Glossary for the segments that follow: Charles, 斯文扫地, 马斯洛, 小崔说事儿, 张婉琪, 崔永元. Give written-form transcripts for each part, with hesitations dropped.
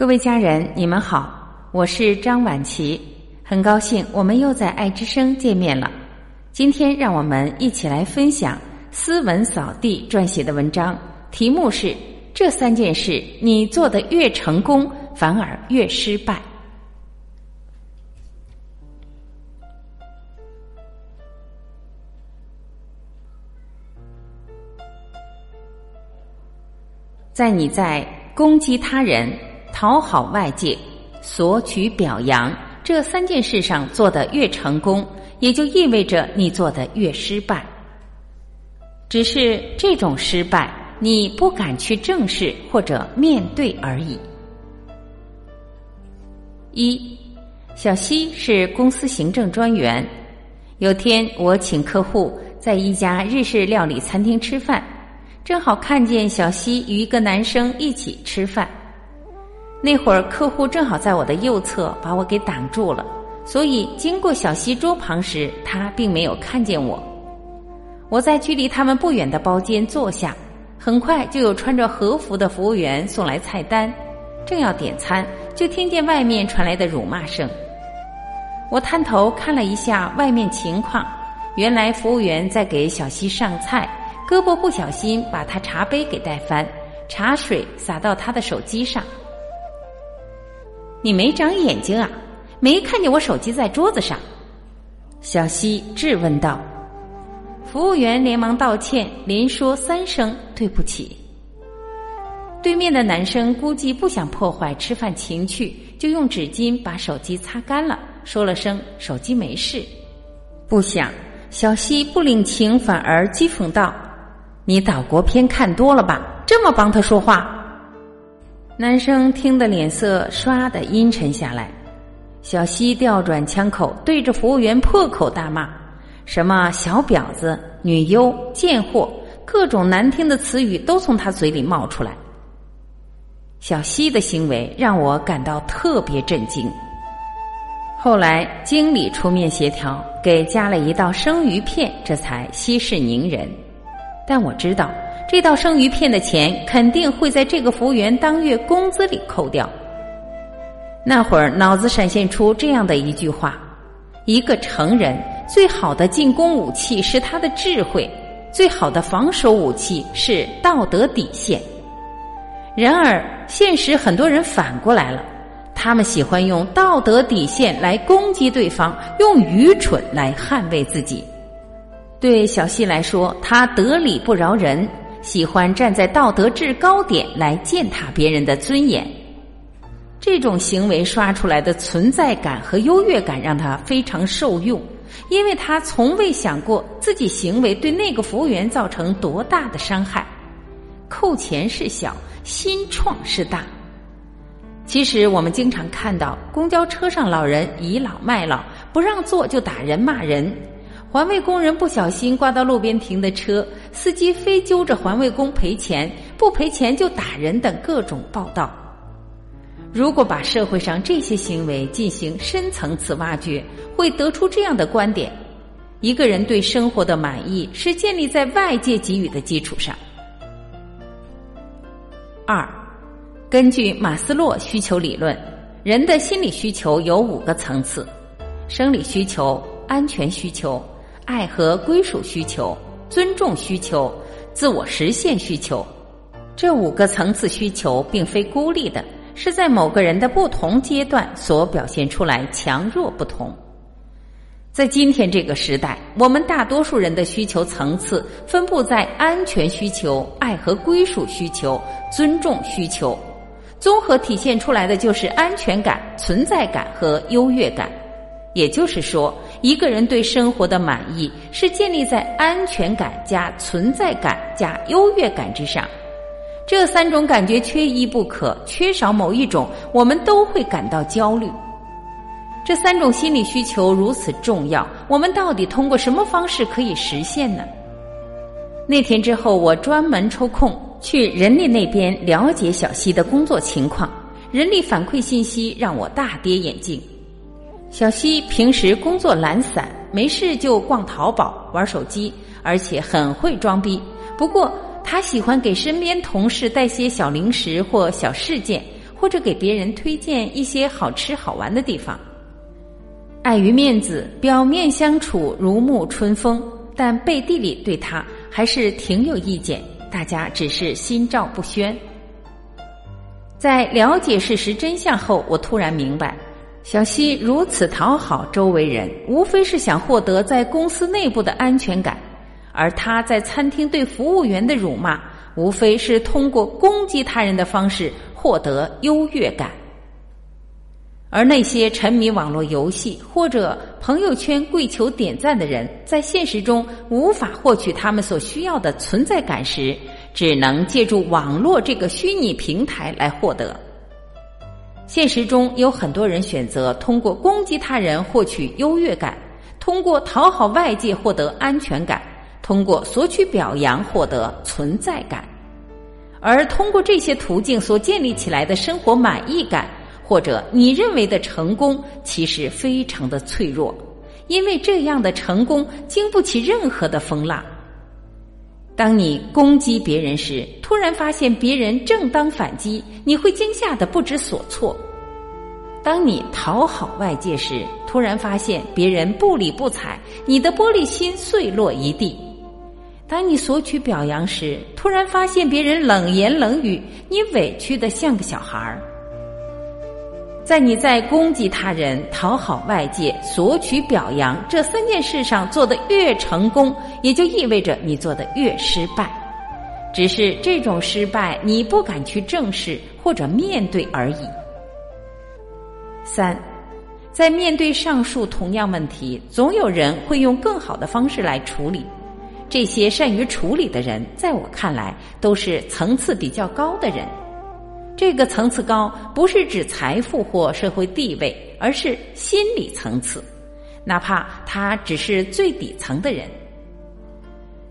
各位家人，你们好，我是张婉琪，很高兴我们又在爱之声见面了。今天让我们一起来分享斯文扫地撰写的文章，题目是这三件事你做得越成功反而越失败。在你在攻击他人、讨好外界、索取表扬这三件事上做得越成功，也就意味着你做得越失败。只是这种失败你不敢去正视或者面对而已。一，小西是公司行政专员。有天我请客户在一家日式料理餐厅吃饭，正好看见小西与一个男生一起吃饭。那会儿客户正好在我的右侧把我给挡住了，所以经过小西桌旁时他并没有看见我。我在距离他们不远的包间坐下，很快就有穿着和服的服务员送来菜单，正要点餐，就听见外面传来的辱骂声。我探头看了一下外面情况，原来服务员在给小西上菜，胳膊不小心把他茶杯给带翻，茶水洒到他的手机上。你没长眼睛啊，没看见我手机在桌子上？小西质问道。服务员连忙道歉，连说3声对不起。对面的男生估计不想破坏吃饭情趣，就用纸巾把手机擦干了，说了声手机没事。不想小西不领情，反而讥讽道，你岛国片看多了吧，这么帮他说话。男生听得脸色唰的阴沉下来，小西调转枪口，对着服务员破口大骂，什么小婊子、女优、贱货，各种难听的词语都从他嘴里冒出来。小西的行为让我感到特别震惊。后来经理出面协调，给加了一道生鱼片，这才息事宁人。但我知道这道生鱼片的钱肯定会在这个服务员当月工资里扣掉。那会儿脑子闪现出这样的一句话，一个成人最好的进攻武器是他的智慧，最好的防守武器是道德底线。然而现实很多人反过来了，他们喜欢用道德底线来攻击对方，用愚蠢来捍卫自己。对小西来说，他得理不饶人，喜欢站在道德制高点来践踏别人的尊严。这种行为刷出来的存在感和优越感让他非常受用，因为他从未想过自己行为对那个服务员造成多大的伤害。扣钱是小，新创是大。其实我们经常看到公交车上老人倚老卖老，不让座就打人骂人，环卫工人不小心刮到路边停的车，司机非揪着环卫工赔钱，不赔钱就打人等各种报道。如果把社会上这些行为进行深层次挖掘，会得出这样的观点：一个人对生活的满意是建立在外界给予的基础上。二，根据马斯洛需求理论，人的心理需求有5个层次：生理需求、安全需求、爱和归属需求、尊重需求、自我实现需求。这5个层次需求并非孤立的，是在某个人的不同阶段所表现出来强弱不同。在今天这个时代，我们大多数人的需求层次分布在安全需求、爱和归属需求、尊重需求，综合体现出来的就是安全感、存在感和优越感。也就是说，一个人对生活的满意是建立在安全感加存在感加优越感之上。这3种感觉缺一不可，缺少某一种，我们都会感到焦虑。这3种心理需求如此重要，我们到底通过什么方式可以实现呢？那天之后，我专门抽空去人力那边了解小西的工作情况，人力反馈信息让我大跌眼镜。小西平时工作懒散，没事就逛淘宝、玩手机，而且很会装逼。不过他喜欢给身边同事带些小零食或小事件，或者给别人推荐一些好吃好玩的地方。碍于面子，表面相处如沐春风，但背地里对他还是挺有意见，大家只是心照不宣。在了解事实真相后，我突然明白，小西如此讨好周围人，无非是想获得在公司内部的安全感，而他在餐厅对服务员的辱骂，无非是通过攻击他人的方式获得优越感。而那些沉迷网络游戏或者朋友圈跪求点赞的人，在现实中无法获取他们所需要的存在感时，只能借助网络这个虚拟平台来获得。现实中有很多人选择通过攻击他人获取优越感，通过讨好外界获得安全感，通过索取表扬获得存在感，而通过这些途径所建立起来的生活满意感，或者你认为的成功，其实非常的脆弱，因为这样的成功经不起任何的风浪。当你攻击别人时，突然发现别人正当反击，你会惊吓得不知所措。当你讨好外界时，突然发现别人不理不睬，你的玻璃心碎落一地。当你索取表扬时，突然发现别人冷言冷语，你委屈得像个小孩儿。在你在攻击他人、讨好外界、索取表扬这三件事上做得越成功，也就意味着你做得越失败，只是这种失败你不敢去正视或者面对而已。3，在面对上述同样问题，总有人会用更好的方式来处理，这些善于处理的人，在我看来都是层次比较高的人。这个层次高不是指财富或社会地位，而是心理层次，哪怕他只是最底层的人。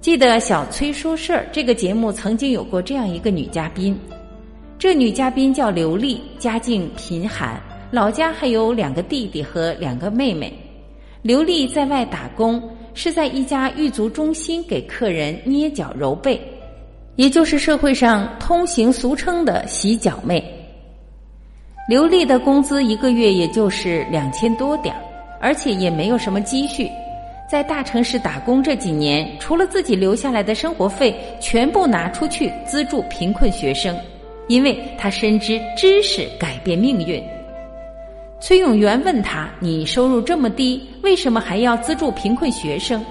记得小崔说事儿这个节目曾经有过这样一个女嘉宾，这女嘉宾叫刘丽，家境贫寒，老家还有2个弟弟和2个妹妹。刘丽在外打工，是在一家狱卒中心给客人捏脚揉背，也就是社会上通行俗称的洗脚妹。刘丽的工资一个月也就是2000多点，而且也没有什么积蓄。在大城市打工这几年，除了自己留下来的生活费，全部拿出去资助贫困学生，因为她深知知识改变命运。崔永元问她：“你收入这么低，为什么还要资助贫困学生？”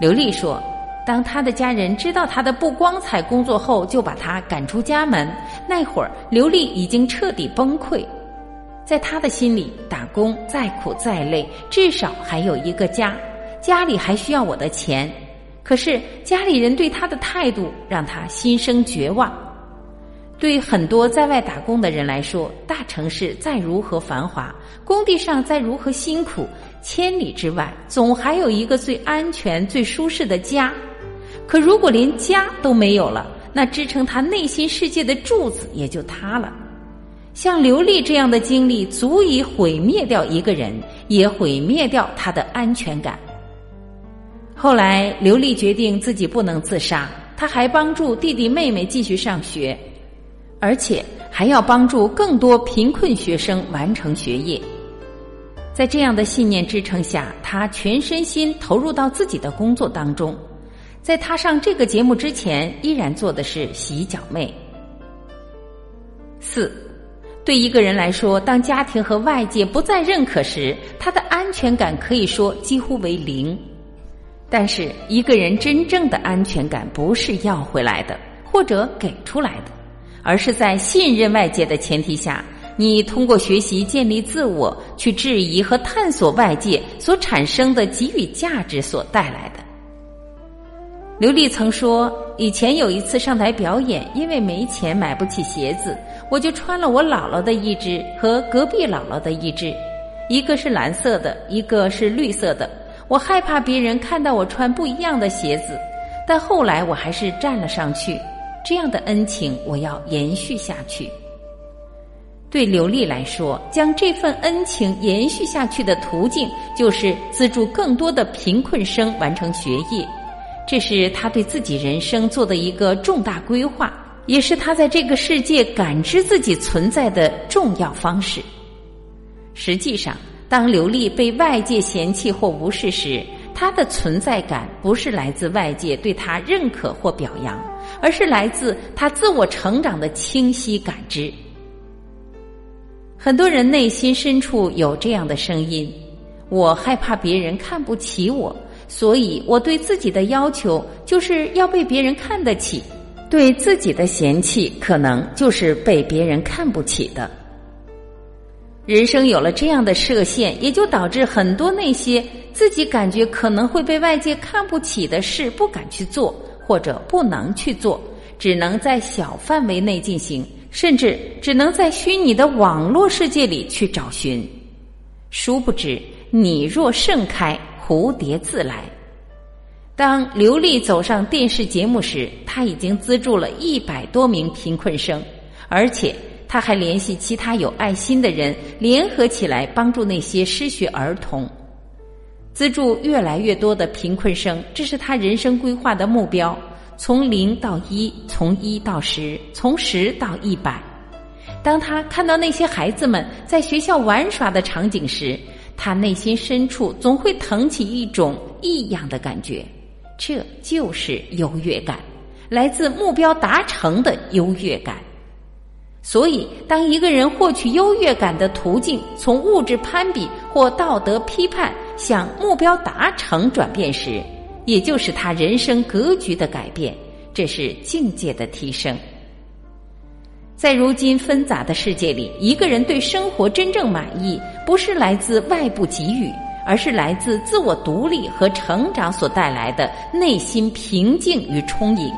刘丽说，当他的家人知道他的不光彩工作后，就把他赶出家门。那会儿刘丽已经彻底崩溃，在他的心里，打工再苦再累，至少还有一个家，家里还需要我的钱。可是家里人对他的态度让他心生绝望。对很多在外打工的人来说，大城市再如何繁华，工地上再如何辛苦，千里之外总还有一个最安全最舒适的家。可如果连家都没有了，那支撑他内心世界的柱子也就塌了。像刘丽这样的经历，足以毁灭掉一个人，也毁灭掉他的安全感。后来刘丽决定自己不能自杀，她还帮助弟弟妹妹继续上学，而且还要帮助更多贫困学生完成学业。在这样的信念支撑下，她全身心投入到自己的工作当中。在她上这个节目之前，依然做的是洗脚妹。4，对一个人来说，当家庭和外界不再认可时，他的安全感可以说几乎为0。但是，一个人真正的安全感不是要回来的，或者给出来的，而是在信任外界的前提下，你通过学习建立自我，去质疑和探索外界所产生的给予价值所带来的。刘丽曾说，以前有一次上台表演，因为没钱买不起鞋子，我就穿了我姥姥的一只和隔壁姥姥的一只，一个是蓝色的，一个是绿色的。我害怕别人看到我穿不一样的鞋子，但后来我还是站了上去。这样的恩情我要延续下去。对刘丽来说，将这份恩情延续下去的途径，就是资助更多的贫困生完成学业。这是他对自己人生做的一个重大规划，也是他在这个世界感知自己存在的重要方式。实际上，当刘俐被外界嫌弃或无视时，他的存在感不是来自外界对他认可或表扬，而是来自他自我成长的清晰感知。很多人内心深处有这样的声音：我害怕别人看不起我，所以我对自己的要求就是要被别人看得起，对自己的嫌弃可能就是被别人看不起的。人生有了这样的设限，也就导致很多那些自己感觉可能会被外界看不起的事不敢去做，或者不能去做，只能在小范围内进行，甚至只能在虚拟的网络世界里去找寻。殊不知，你若盛开，蝴蝶自来。当刘俐走上电视节目时，她已经资助了100多名贫困生，而且他还联系其他有爱心的人，联合起来帮助那些失学儿童，资助越来越多的贫困生，这是他人生规划的目标，从0到1，从1到10，从10到100。当他看到那些孩子们在学校玩耍的场景时，他内心深处总会腾起一种异样的感觉，这就是优越感，来自目标达成的优越感。所以，当一个人获取优越感的途径从物质攀比或道德批判向目标达成转变时，也就是他人生格局的改变，这是境界的提升。在如今纷杂的世界里，一个人对生活真正满意，不是来自外部给予，而是来自自我独立和成长所带来的内心平静与充盈。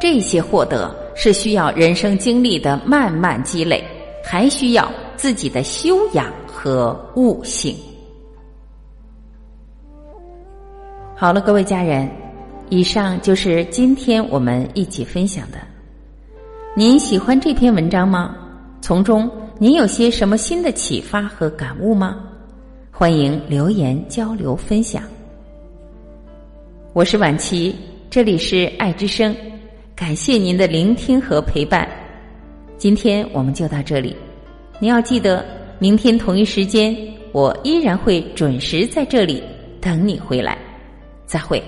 这些获得是需要人生经历的慢慢积累，还需要自己的修养和悟性。好了，各位家人，以上就是今天我们一起分享的。您喜欢这篇文章吗？从中您有些什么新的启发和感悟吗？欢迎留言交流分享。我是婉琪，这里是爱之声，感谢您的聆听和陪伴，今天我们就到这里。您要记得，明天同一时间，我依然会准时在这里等你回来。再会。